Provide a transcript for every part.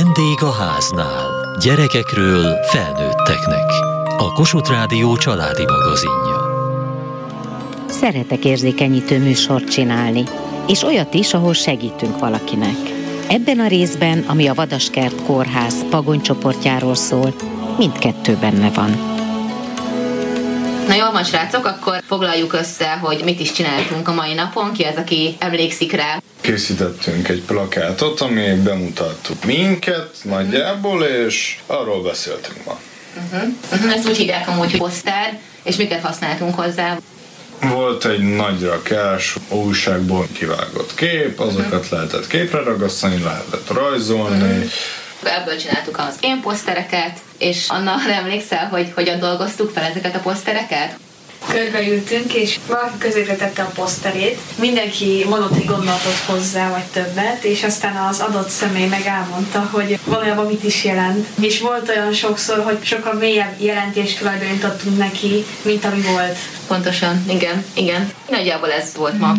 Vendég a háznál. Gyerekekről felnőtteknek. A Kossuth Rádió családi magazinja. Szeretek érzékenyítő műsort csinálni, és olyat is, ahol segítünk valakinek. Ebben a részben, ami a Vadaskert Kórház Pagony csoportjáról szól, mindkettő benne van. Na jól van, srácok, akkor foglaljuk össze, hogy mit is csináltunk a mai napon. Ki az, aki emlékszik rá? Készítettünk egy plakátot, ami bemutattuk minket nagyjából, és arról beszéltünk ma. Ezt úgy hívják amúgy, hogy poszter, és miket használtunk hozzá? Volt egy nagy rakás, újságból kivágott kép, azokat lehetett képre ragasztani, lehetett rajzolni. Ebből csináltuk az én posztereket, és Anna, emlékszel, hogy hogyan dolgoztuk fel ezeket a posztereket? Körbeültünk, és valaki középre tette a poszterét, mindenki mondott egy gondolatot hozzá, vagy többet, és aztán az adott személy meg elmondta, hogy valójában mit is jelent. És volt olyan sokszor, hogy sokkal mélyebb jelentést tulajdonítottunk neki, mint ami volt. Pontosan, igen. Nagyjából ez volt ma.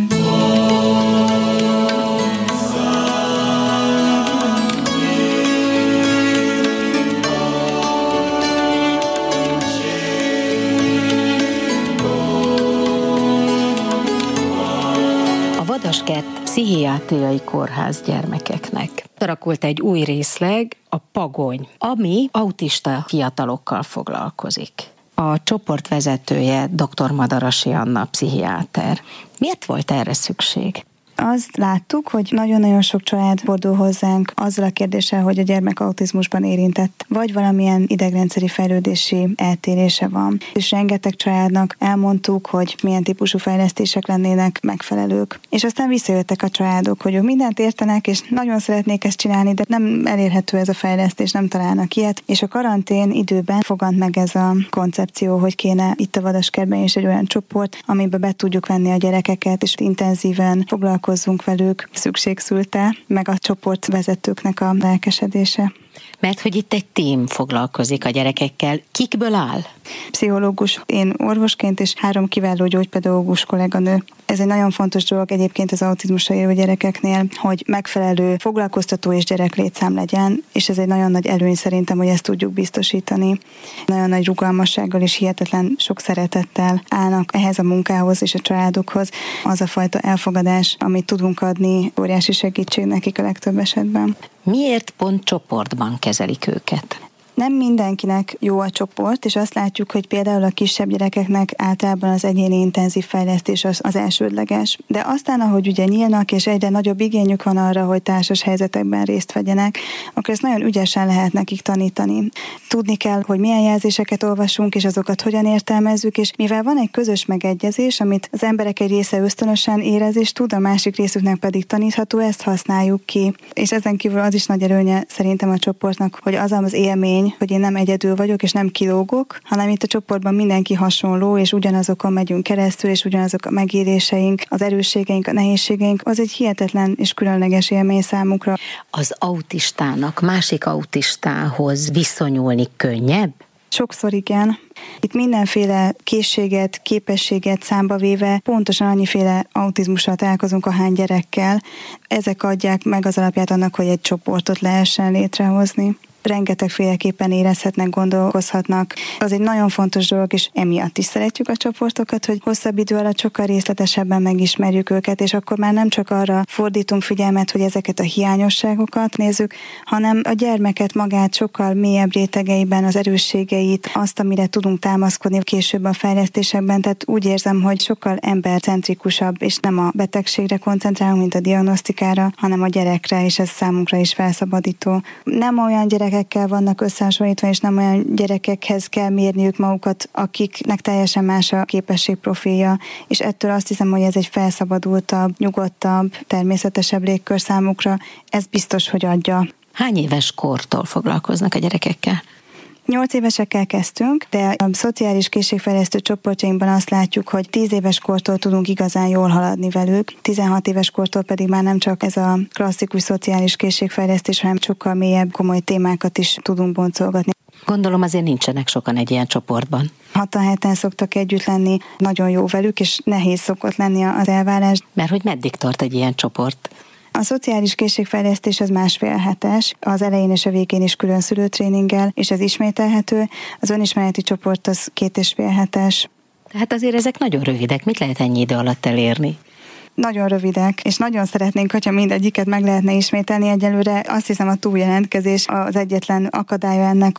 Pszichiátriai kórház gyermekeknek. Rakult egy új részleg, a Pagony, ami autista fiatalokkal foglalkozik. A csoport vezetője dr. Madarasi Anna, pszichiáter. Miért volt erre szükség? Azt láttuk, hogy nagyon-nagyon sok család fordul hozzánk azzal a kérdéssel, hogy a gyermek autizmusban érintett, vagy valamilyen idegrendszeri fejlődési eltérése van. És rengeteg családnak elmondtuk, hogy milyen típusú fejlesztések lennének megfelelők. És aztán visszajöttek a családok, hogy ők mindent értenek, és nagyon szeretnék ezt csinálni, de nem elérhető ez a fejlesztés, nem találnak ilyet. És a karantén időben fogant meg ez a koncepció, hogy kéne itt a Vadaskertben is egy olyan csoport, amiben be tudjuk venni a gyerekeket, és intenzíven foglalkozni velük. Szükség szülte meg a csoportvezetőknek a lelkesedése. Mert hogy itt egy tím foglalkozik a gyerekekkel. Kikből áll? Pszichológus, én orvosként, és 3 kiváló gyógypedagógus kolléganő. Ez egy nagyon fontos dolog egyébként az autizmussal élő gyerekeknél, hogy megfelelő foglalkoztató és gyereklétszám legyen, és ez egy nagyon nagy előny szerintem, hogy ezt tudjuk biztosítani. Nagyon nagy rugalmassággal és hihetetlen sok szeretettel állnak ehhez a munkához és a családokhoz. Az a fajta elfogadás, amit tudunk adni, óriási segítség nekik a legtöbb esetben. Miért pont csoportban kezelik őket? Nem mindenkinek jó a csoport, és azt látjuk, hogy például a kisebb gyerekeknek általában az egyéni intenzív fejlesztés az elsődleges, de aztán, ahogy ugye nyílnak, és egyre nagyobb igényük van arra, hogy társas helyzetekben részt vegyenek, akkor ezt nagyon ügyesen lehet nekik tanítani. Tudni kell, hogy milyen jelzéseket olvasunk, és azokat hogyan értelmezzük, és mivel van egy közös megegyezés, amit az emberek egy része ösztönösen érez és tud, a másik részüknek pedig tanítható, ezt használjuk ki. És ezen kívül az is nagy előnye szerintem a csoportnak, hogy az az élmény, hogy én nem egyedül vagyok, és nem kilógok, hanem itt a csoportban mindenki hasonló, és ugyanazokon megyünk keresztül, és ugyanazok a megéléseink, az erősségeink, a nehézségeink, az egy hihetetlen és különleges élmény számukra. Az autistának másik autistához viszonyulni könnyebb? Sokszor igen. Itt mindenféle készséget, képességet számba véve pontosan annyiféle autizmussal találkozunk, ahány gyerekkel. Ezek adják meg az alapját annak, hogy egy csoportot lehessen létrehozni. Rengetegféleképpen érezhetnek, gondolkozhatnak. Az egy nagyon fontos dolog, és emiatt is szeretjük a csoportokat, hogy hosszabb idő alatt sokkal részletesebben megismerjük őket, és akkor már nem csak arra fordítunk figyelmet, hogy ezeket a hiányosságokat nézzük, hanem a gyermeket magát sokkal mélyebb rétegeiben, az erősségeit, azt, amire tudunk támaszkodni később a fejlesztésekben. Tehát úgy érzem, hogy sokkal embercentrikusabb, és nem a betegségre koncentrálunk, mint a diagnosztikára, hanem a gyerekre, és ez számunkra is felszabadító. Nem olyan gyerekekkel vannak összehasonlítva, és nem olyan gyerekekhez kell mérniük magukat, akiknek teljesen más a képességprofilja, és ettől azt hiszem, hogy ez egy felszabadultabb, nyugodtabb, természetesebb légkör számukra, ez biztos, hogy adja. Hány éves kortól foglalkoznak a gyerekekkel? 8 évesekkel kezdtünk, de a szociális készségfejlesztő csoportjainkban azt látjuk, hogy 10 éves kortól tudunk igazán jól haladni velük, 16 éves kortól pedig már nem csak ez a klasszikus szociális készségfejlesztés, hanem sokkal mélyebb, komoly témákat is tudunk boncolgatni. Gondolom azért nincsenek sokan egy ilyen csoportban. 6-7-en szoktak együtt lenni, nagyon jó velük, és nehéz szokott lenni az elvárás. Mert hogy meddig tart egy ilyen csoport? A szociális készségfejlesztés az másfél hetes, az elején és a végén is külön szülőtréninggel, és ez ismételhető. Az önismereti csoport az 2,5 hetes. Tehát azért ezek nagyon rövidek. Mit lehet ennyi idő alatt elérni? Nagyon rövidek, és nagyon szeretnénk, hogyha mindegyiket meg lehetne ismételni egyelőre. Azt hiszem, a túljelentkezés az egyetlen akadálya ennek.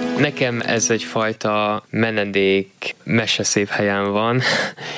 Nekem ez egyfajta menedék, mese szép helyen van.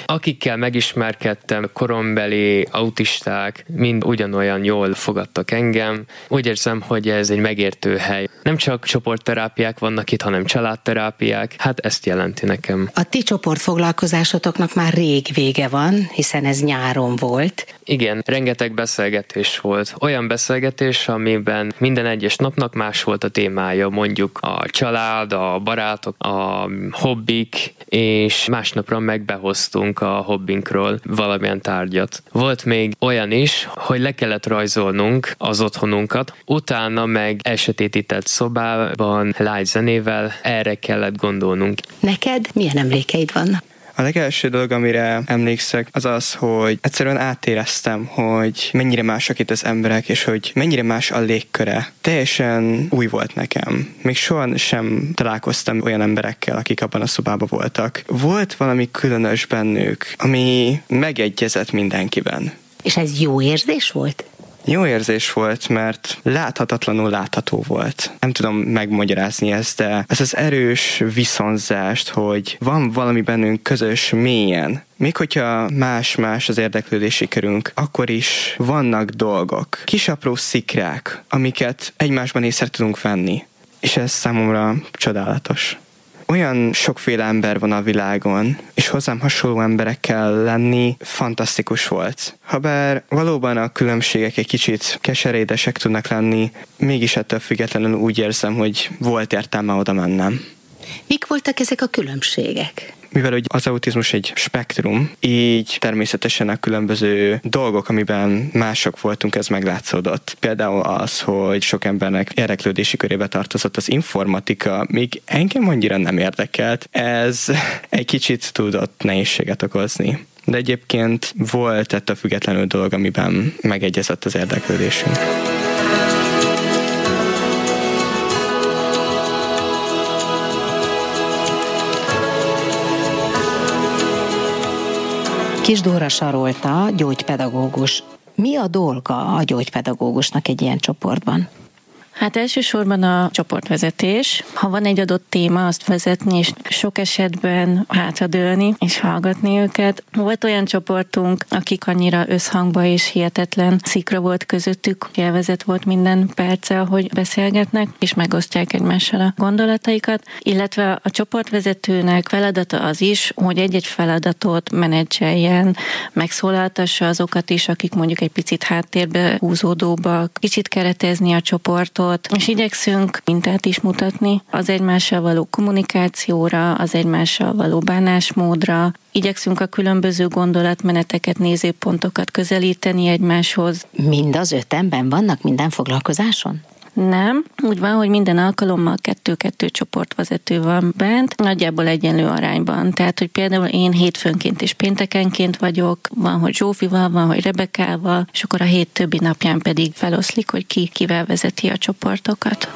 Akikkel megismerkedtem, korombeli, autisták, mind ugyanolyan jól fogadtak engem. Úgy érzem, hogy ez egy megértő hely. Nem csak csoportterápiák vannak itt, hanem családterápiák. Hát ezt jelenti nekem. A ti csoportfoglalkozásotoknak már rég vége van, hiszen ez nyáron volt. Igen, rengeteg beszélgetés volt. Olyan beszélgetés, amiben minden egyes napnak más volt a témája, mondjuk a család, a barátok, a hobbik, és másnapra megbehoztunk a hobbinkról valamilyen tárgyat. Volt még olyan is, hogy le kellett rajzolnunk az otthonunkat, utána meg elsötétített szobában, lágy zenével erre kellett gondolnunk. Neked milyen emlékeid vannak? A legelső dolog, amire emlékszek, az az, hogy egyszerűen átéreztem, hogy mennyire mások itt az emberek, és hogy mennyire más a légköre. Teljesen új volt nekem. Még soha sem találkoztam olyan emberekkel, akik abban a szobában voltak. Volt valami különös bennük, ami megegyezett mindenkiben. És ez jó érzés volt? Jó érzés volt, mert láthatatlanul látható volt. Nem tudom megmagyarázni ezt, de ez az erős viszonzást, hogy van valami bennünk közös mélyen. Még hogyha más-más az érdeklődési körünk, akkor is vannak dolgok, kis apró szikrák, amiket egymásban észre tudunk venni. És ez számomra csodálatos. Olyan sokféle ember van a világon, és hozzám hasonló emberekkel lenni fantasztikus volt. Habár valóban a különbségek egy kicsit keserédesek tudnak lenni, mégis ettől függetlenül úgy érzem, hogy volt értelme oda mennem. Mik voltak ezek a különbségek? Mivel az autizmus egy spektrum, így természetesen a különböző dolgok, amiben mások voltunk, ez meglátszódott. Például az, hogy sok embernek érdeklődési körébe tartozott az informatika, míg engem annyira nem érdekelt, ez egy kicsit tudott nehézséget okozni. De egyébként volt ettől függetlenül dolog, amiben megegyezett az érdeklődésünk. Kis Dóra Sarolta, gyógypedagógus. Mi a dolga a gyógypedagógusnak egy ilyen csoportban? Hát elsősorban a csoportvezetés. Ha van egy adott téma, azt vezetni, és sok esetben hátradőlni és hallgatni őket. Volt olyan csoportunk, akik annyira összhangba és hihetetlen szikra volt közöttük, élvezet volt minden perce, ahogy beszélgetnek, és megosztják egymással a gondolataikat, illetve a csoportvezetőnek feladata az is, hogy egy-egy feladatot menedzseljen, megszólaltassa azokat is, akik mondjuk egy picit háttérbe húzódóbbak, kicsit keretezni a csoportot, és igyekszünk mintát is mutatni az egymással való kommunikációra, az egymással való bánásmódra. Igyekszünk a különböző gondolatmeneteket, nézőpontokat közelíteni egymáshoz. Mind az 5-en vannak minden foglalkozáson? Nem. Úgy van, hogy minden alkalommal 2-2 csoportvezető van bent, nagyjából egyenlő arányban. Tehát, hogy például én hétfőnként és péntekenként vagyok, van, hogy Zsófival, van, hogy Rebekával, és akkor a hét többi napján pedig feloszlik, hogy ki kivel vezeti a csoportokat.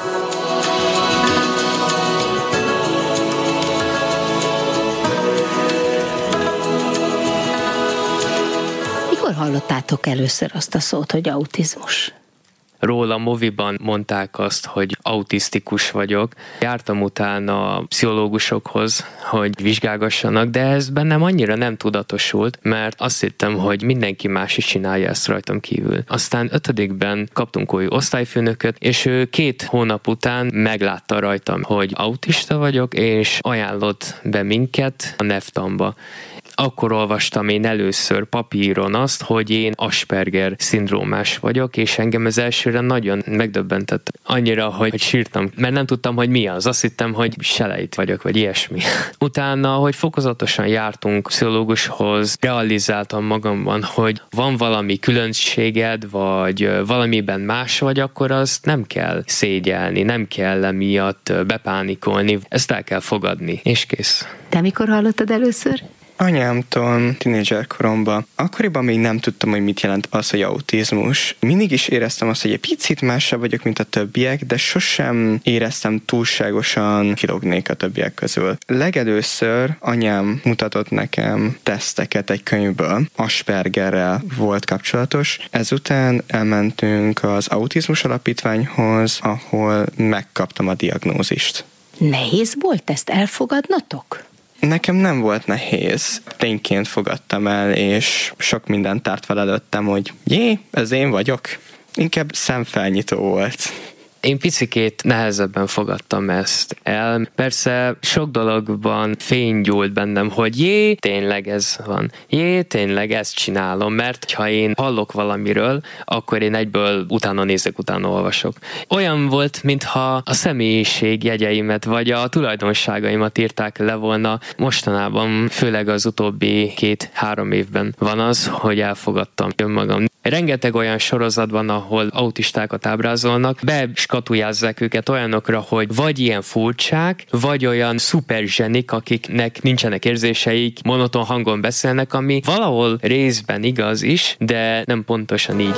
Mikor hallottátok először azt a szót, hogy autizmus? Róla moviban mondták azt, hogy autisztikus vagyok. Jártam utána a pszichológusokhoz, hogy vizsgálgassanak, de ez bennem annyira nem tudatosult, mert azt hittem, hogy mindenki más is csinálja ezt rajtam kívül. Aztán 5-ben kaptunk új osztályfőnököt, és ő 2 hónap után meglátta rajtam, hogy autista vagyok, és ajánlott be minket a Neptunba. Akkor olvastam én először papíron azt, hogy én Asperger-szindrómás vagyok, és engem ez elsőre nagyon megdöbbentett. Annyira, hogy sírtam, mert nem tudtam, hogy mi az. Azt hittem, hogy selejt vagyok, vagy ilyesmi. Utána, hogy fokozatosan jártunk pszichológushoz, realizáltam magamban, hogy van valami különbséged, vagy valamiben más vagy, akkor azt nem kell szégyelni, nem kell emiatt bepánikolni. Ezt el kell fogadni, és kész. Te mikor hallottad először? Anyámtól, tínédzser koromban. Akkoriban még nem tudtam, hogy mit jelent az, hogy autizmus. Mindig is éreztem azt, hogy egy picit másabb vagyok, mint a többiek, de sosem éreztem túlságosan kilógnék a többiek közül. Legelőször anyám mutatott nekem teszteket egy könyvből. Aspergerrel volt kapcsolatos. Ezután elmentünk az autizmus alapítványhoz, ahol megkaptam a diagnózist. Nehéz volt ezt elfogadnatok? Nekem nem volt nehéz. Tényként fogadtam el, és sok mindent tárt fel előttem, hogy jé, ez én vagyok. Inkább szemfelnyitó volt. Én picikét nehezebben fogadtam ezt el. Persze sok dologban fény gyúlt bennem, hogy jé, tényleg ez van. Jé, tényleg ezt csinálom, mert ha én hallok valamiről, akkor én egyből utána nézek, utána olvasok. Olyan volt, mintha a személyiség jegyeimet, vagy a tulajdonságaimat írták le volna. Mostanában, főleg az utóbbi 2-3 évben van az, hogy elfogadtam önmagam. Rengeteg olyan sorozat van, ahol autistákat ábrázolnak, beskatujázzák őket olyanokra, hogy vagy ilyen furcsák, vagy olyan szuper zsenik, akiknek nincsenek érzéseik, monoton hangon beszélnek, ami valahol részben igaz is, de nem pontosan így.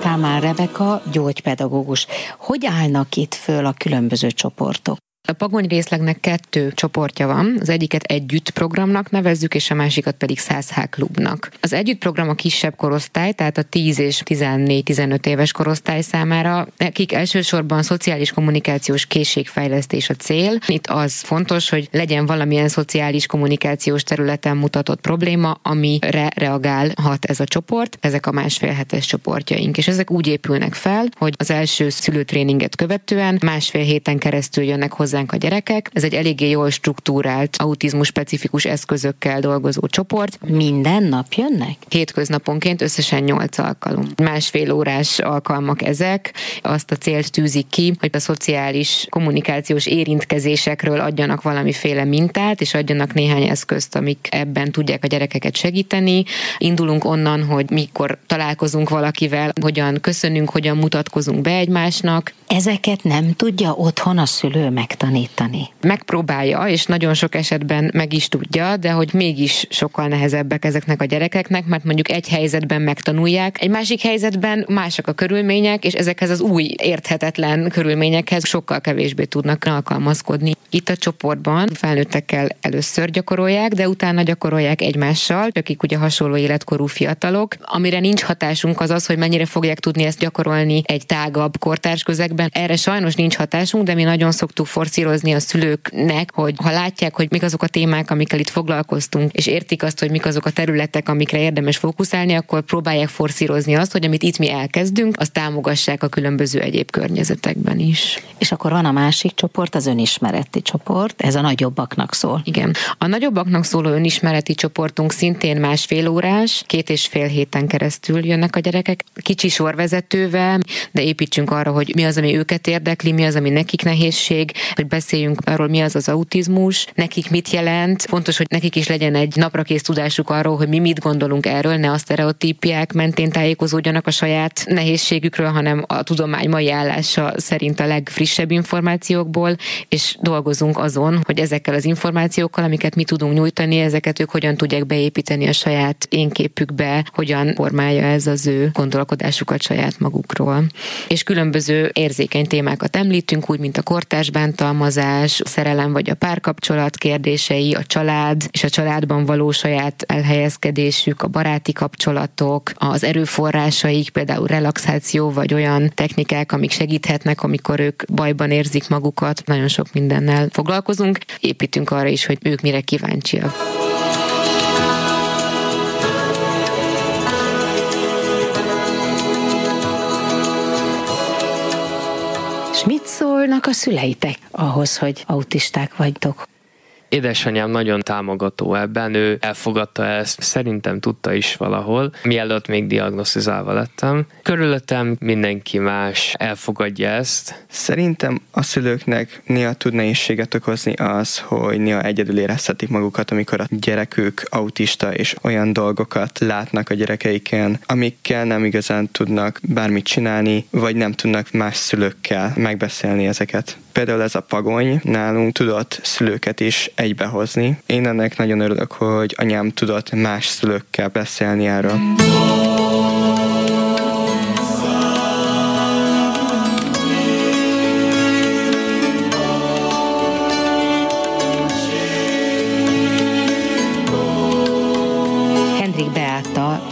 Kálmán Rebeka, gyógypedagógus. Hogy állnak itt föl a különböző csoportok? A Pagony részlegnek 2 csoportja van, az egyiket Együtt programnak nevezzük, és a másikat pedig 100H klubnak. Az Együtt program a kisebb korosztály, tehát a 10 és 14-15 éves korosztály számára, nekik elsősorban szociális kommunikációs készségfejlesztés a cél. Itt az fontos, hogy legyen valamilyen szociális kommunikációs területen mutatott probléma, amire reagálhat ez a csoport, ezek a 1,5 hetes csoportjaink. És ezek úgy épülnek fel, hogy az első szülőtréninget követően 1,5 héten keresztül jönnek hozzá a gyerekek. Ez egy eléggé jól struktúrált, autizmus-specifikus eszközökkel dolgozó csoport. Minden nap jönnek? Hétköznaponként összesen 8 alkalom. 1,5 órás alkalmak ezek. Azt a célt tűzik ki, hogy a szociális kommunikációs érintkezésekről adjanak valamiféle mintát, és adjanak néhány eszközt, amik ebben tudják a gyerekeket segíteni. Indulunk onnan, hogy mikor találkozunk valakivel, hogyan köszönünk, hogyan mutatkozunk be egymásnak. Ezeket nem tudja otthon a szülő megtalálni. tanítani. Megpróbálja, és nagyon sok esetben meg is tudja, de hogy mégis sokkal nehezebbek ezeknek a gyerekeknek, mert mondjuk egy helyzetben megtanulják, egy másik helyzetben mások a körülmények, és ezekhez az új érthetetlen körülményekhez sokkal kevésbé tudnak alkalmazkodni. Itt a csoportban felnőttekkel először gyakorolják, de utána gyakorolják egymással, akik ugye hasonló életkorú fiatalok. Amire nincs hatásunk az az, hogy mennyire fogják tudni ezt gyakorolni egy tágabb kortárs közegben. Erre sajnos nincs hatásunk, de mi nagyon szoktuk forszírozni a szülőknek, hogy ha látják, hogy mik azok a témák, amikkel itt foglalkoztunk, és értik azt, hogy mik azok a területek, amikre érdemes fókuszálni, akkor próbálják forszírozni azt, hogy amit itt mi elkezdünk, azt támogassák a különböző egyéb környezetekben is. És akkor van a másik csoport, az önismereti csoport, ez a nagyobbaknak szól. Igen. A nagyobbaknak szóló önismereti csoportunk szintén másfél órás, 2,5 héten keresztül jönnek a gyerekek, kicsi sorvezetővel, de építsünk arra, hogy mi az, ami őket érdekli, mi az, ami nekik nehézség, hogy beszéljünk arról, mi az az autizmus, nekik mit jelent. Fontos, hogy nekik is legyen egy naprakész tudásuk arról, hogy mi mit gondolunk erről, ne a sztereotípiák mentén tájékozódjanak a saját nehézségükről, hanem a tudomány mai állása szerint a legfrissebb információkból, és dolgozunk azon, hogy ezekkel az információkkal, amiket mi tudunk nyújtani, ezeket ők hogyan tudják beépíteni a saját énképükbe, hogyan formálja ez az ő gondolkodásukat saját magukról. És különböző érzékeny témákat említünk, úgy, mint a kortárs bántalmazás, szerelem vagy a párkapcsolat kérdései, a család és a családban való saját elhelyezkedésük, a baráti kapcsolatok, az erőforrásaik, például relaxáció vagy olyan technikák, amik segíthetnek, amikor ők bajban érzik magukat. Nagyon sok mindennel foglalkozunk, építünk arra is, hogy ők mire kíváncsiak. És mit szólnak a szüleitek ahhoz, hogy autisták vagytok? Édesanyám nagyon támogató ebben, ő elfogadta ezt, szerintem tudta is valahol, mielőtt még diagnosztizálva lettem. Körülöttem mindenki más elfogadja ezt. Szerintem a szülőknek néha tud nehézséget okozni az, hogy néha egyedül érezhetik magukat, amikor a gyerekük autista és olyan dolgokat látnak a gyerekeiken, amikkel nem igazán tudnak bármit csinálni, vagy nem tudnak más szülőkkel megbeszélni ezeket. Például ez a Pagony nálunk tudott szülőket is egybehozni. Én ennek nagyon örülök, hogy anyám tudott más szülőkkel beszélni erről.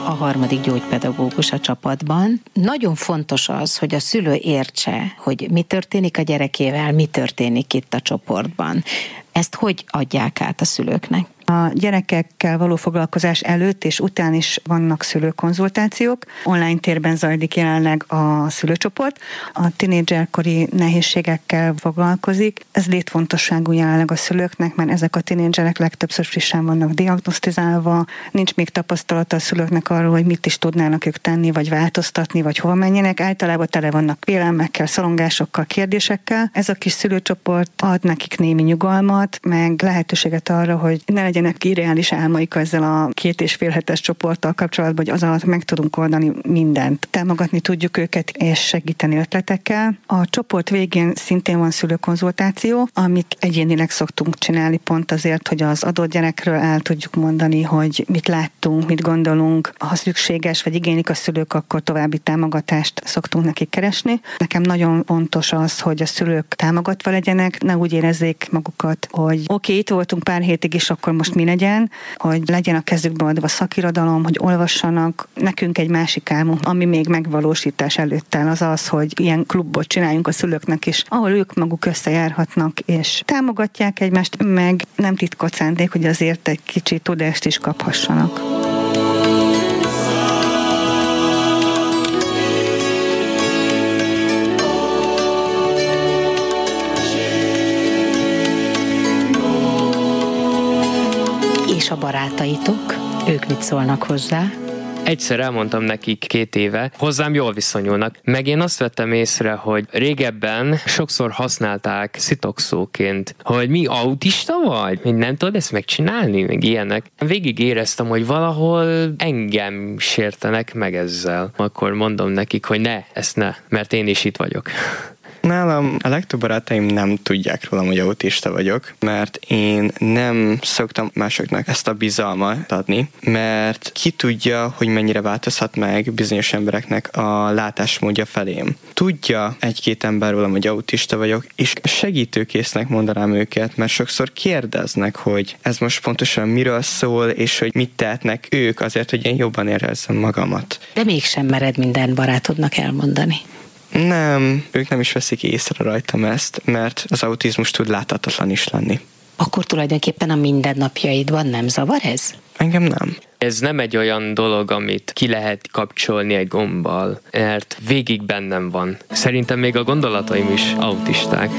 A harmadik gyógypedagógus a csapatban. Nagyon fontos az, hogy a szülő értse, hogy mi történik a gyerekével, mi történik itt a csoportban. Ezt hogy adják át a szülőknek? A gyerekekkel való foglalkozás előtt és után is vannak szülőkonzultációk. Online térben zajlik jelenleg a szülőcsoport. A tinédzserkori nehézségekkel foglalkozik. Ez létfontosságú jelenleg a szülőknek, mert ezek a tinédzserek legtöbbször frissen vannak diagnosztizálva. Nincs még tapasztalata a szülőknek arról, hogy mit is tudnának ők tenni, vagy változtatni, vagy hova menjenek. Általában tele vannak félelmekkel, szorongásokkal, kérdésekkel. Ez a kis szülőcsoport ad nekik némi nyugalmat, meg lehetőséget arra, hogy ne legyen irreális álmaik ezzel a 2,5 hetes csoporttal kapcsolatban, hogy az alatt meg tudunk oldani mindent. Támogatni tudjuk őket, és segíteni ötletekkel. A csoport végén szintén van szülőkonzultáció, amit egyénileg szoktunk csinálni pont azért, hogy az adott gyerekről el tudjuk mondani, hogy mit láttunk, mit gondolunk. Ha szükséges, vagy igénylik a szülők, akkor további támogatást szoktunk nekik keresni. Nekem nagyon fontos az, hogy a szülők támogatva legyenek, ne úgy érezzék magukat, hogy oké, itt voltunk pár hétig, és akkor most mi legyen, hogy legyen a kezükbe adva szakirodalom, hogy olvassanak. Nekünk egy másik álmunk, ami még megvalósítás előtt áll, az az, hogy ilyen klubot csináljunk a szülőknek is, ahol ők maguk összejárhatnak, és támogatják egymást, meg nem titkolt szándék, hogy azért egy kicsi tudást is kaphassanak. És a barátaitok, ők mit szólnak hozzá? Egyszer elmondtam nekik 2 éve, hozzám jól viszonyulnak, meg én azt vettem észre, hogy régebben sokszor használták szitokszóként, hogy mi autista vagy? Még nem tudod ezt megcsinálni? Meg ilyenek. Végig éreztem, hogy valahol engem sértenek meg ezzel. Akkor mondom nekik, hogy ne, ezt ne, mert én is itt vagyok. Nálam a legtöbb barátaim nem tudják rólam, hogy autista vagyok, mert én nem szoktam másoknak ezt a bizalmat adni, mert ki tudja, hogy mennyire változhat meg bizonyos embereknek a látásmódja felém. Tudja egy-két ember rólam, hogy autista vagyok, és segítőkésznek mondanám őket, mert sokszor kérdeznek, hogy ez most pontosan miről szól, és hogy mit tehetnek ők azért, hogy én jobban érezzem magamat. De mégsem mered minden barátodnak elmondani. Nem, ők nem is veszik észre rajtam ezt, mert az autizmus tud láthatatlan is lenni. Akkor tulajdonképpen a mindennapjaidban nem zavar ez? Engem nem. Ez nem egy olyan dolog, amit ki lehet kapcsolni egy gombbal, mert végig bennem van. Szerintem még a gondolataim is autisták.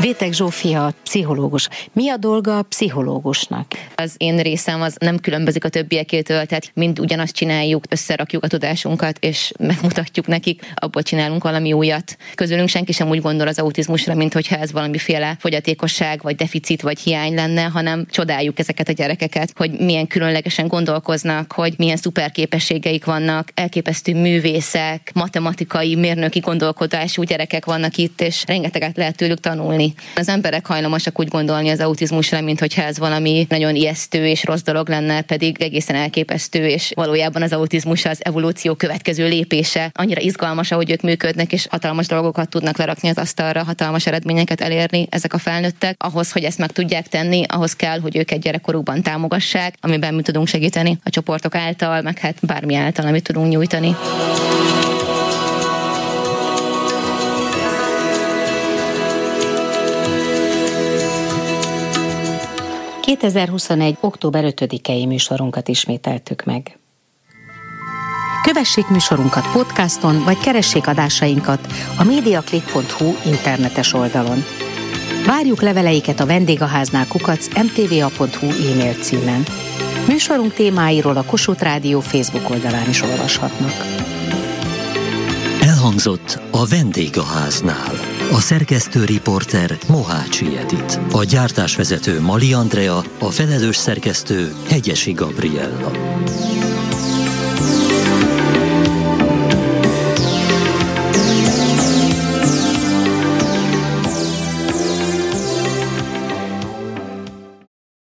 Vétek Zsófia, pszichológus. Mi a dolga a pszichológusnak? Az én részem az nem különbözik a többiekétől, tehát mind ugyanazt csináljuk, összerakjuk a tudásunkat, és megmutatjuk nekik, abból csinálunk valami újat. Közülünk senki sem úgy gondol az autizmusra, mint hogyha ez valamiféle fogyatékosság, vagy deficit, vagy hiány lenne, hanem csodáljuk ezeket a gyerekeket, hogy milyen különlegesen gondolkoznak, hogy milyen szuperképességeik vannak, elképesztő művészek, matematikai, mérnöki gondolkodású gyerekek vannak itt, és rengeteget lehet tőlük tanulni. Az emberek hajlamosak úgy gondolni az autizmusra, mint hogyha ez valami nagyon ijesztő és rossz dolog lenne, pedig egészen elképesztő, és valójában az autizmus az evolúció következő lépése. Annyira izgalmas, ahogy ők működnek, és hatalmas dolgokat tudnak lerakni az asztalra, hatalmas eredményeket elérni ezek a felnőttek. Ahhoz, hogy ezt meg tudják tenni, ahhoz kell, hogy őket gyerekkorukban támogassák, amiben mi tudunk segíteni a csoportok által, meg hát bármi által, amit tudunk nyújtani. Október 5. október 5-i műsorunkat ismételtük meg. Kövessék műsorunkat podcaston, vagy keressék adásainkat a mediaclick.hu internetes oldalon. Várjuk leveleiket a vendégháznál@mtva.hu e-mail címen. Műsorunk témáiról a Kossuth Rádió Facebook oldalán is olvashatnak. Elhangzott a Vendégháznál. A szerkesztő riporter Mohácsi Edit, a gyártásvezető Mali Andrea, a felelős szerkesztő Hegyesi Gabriella.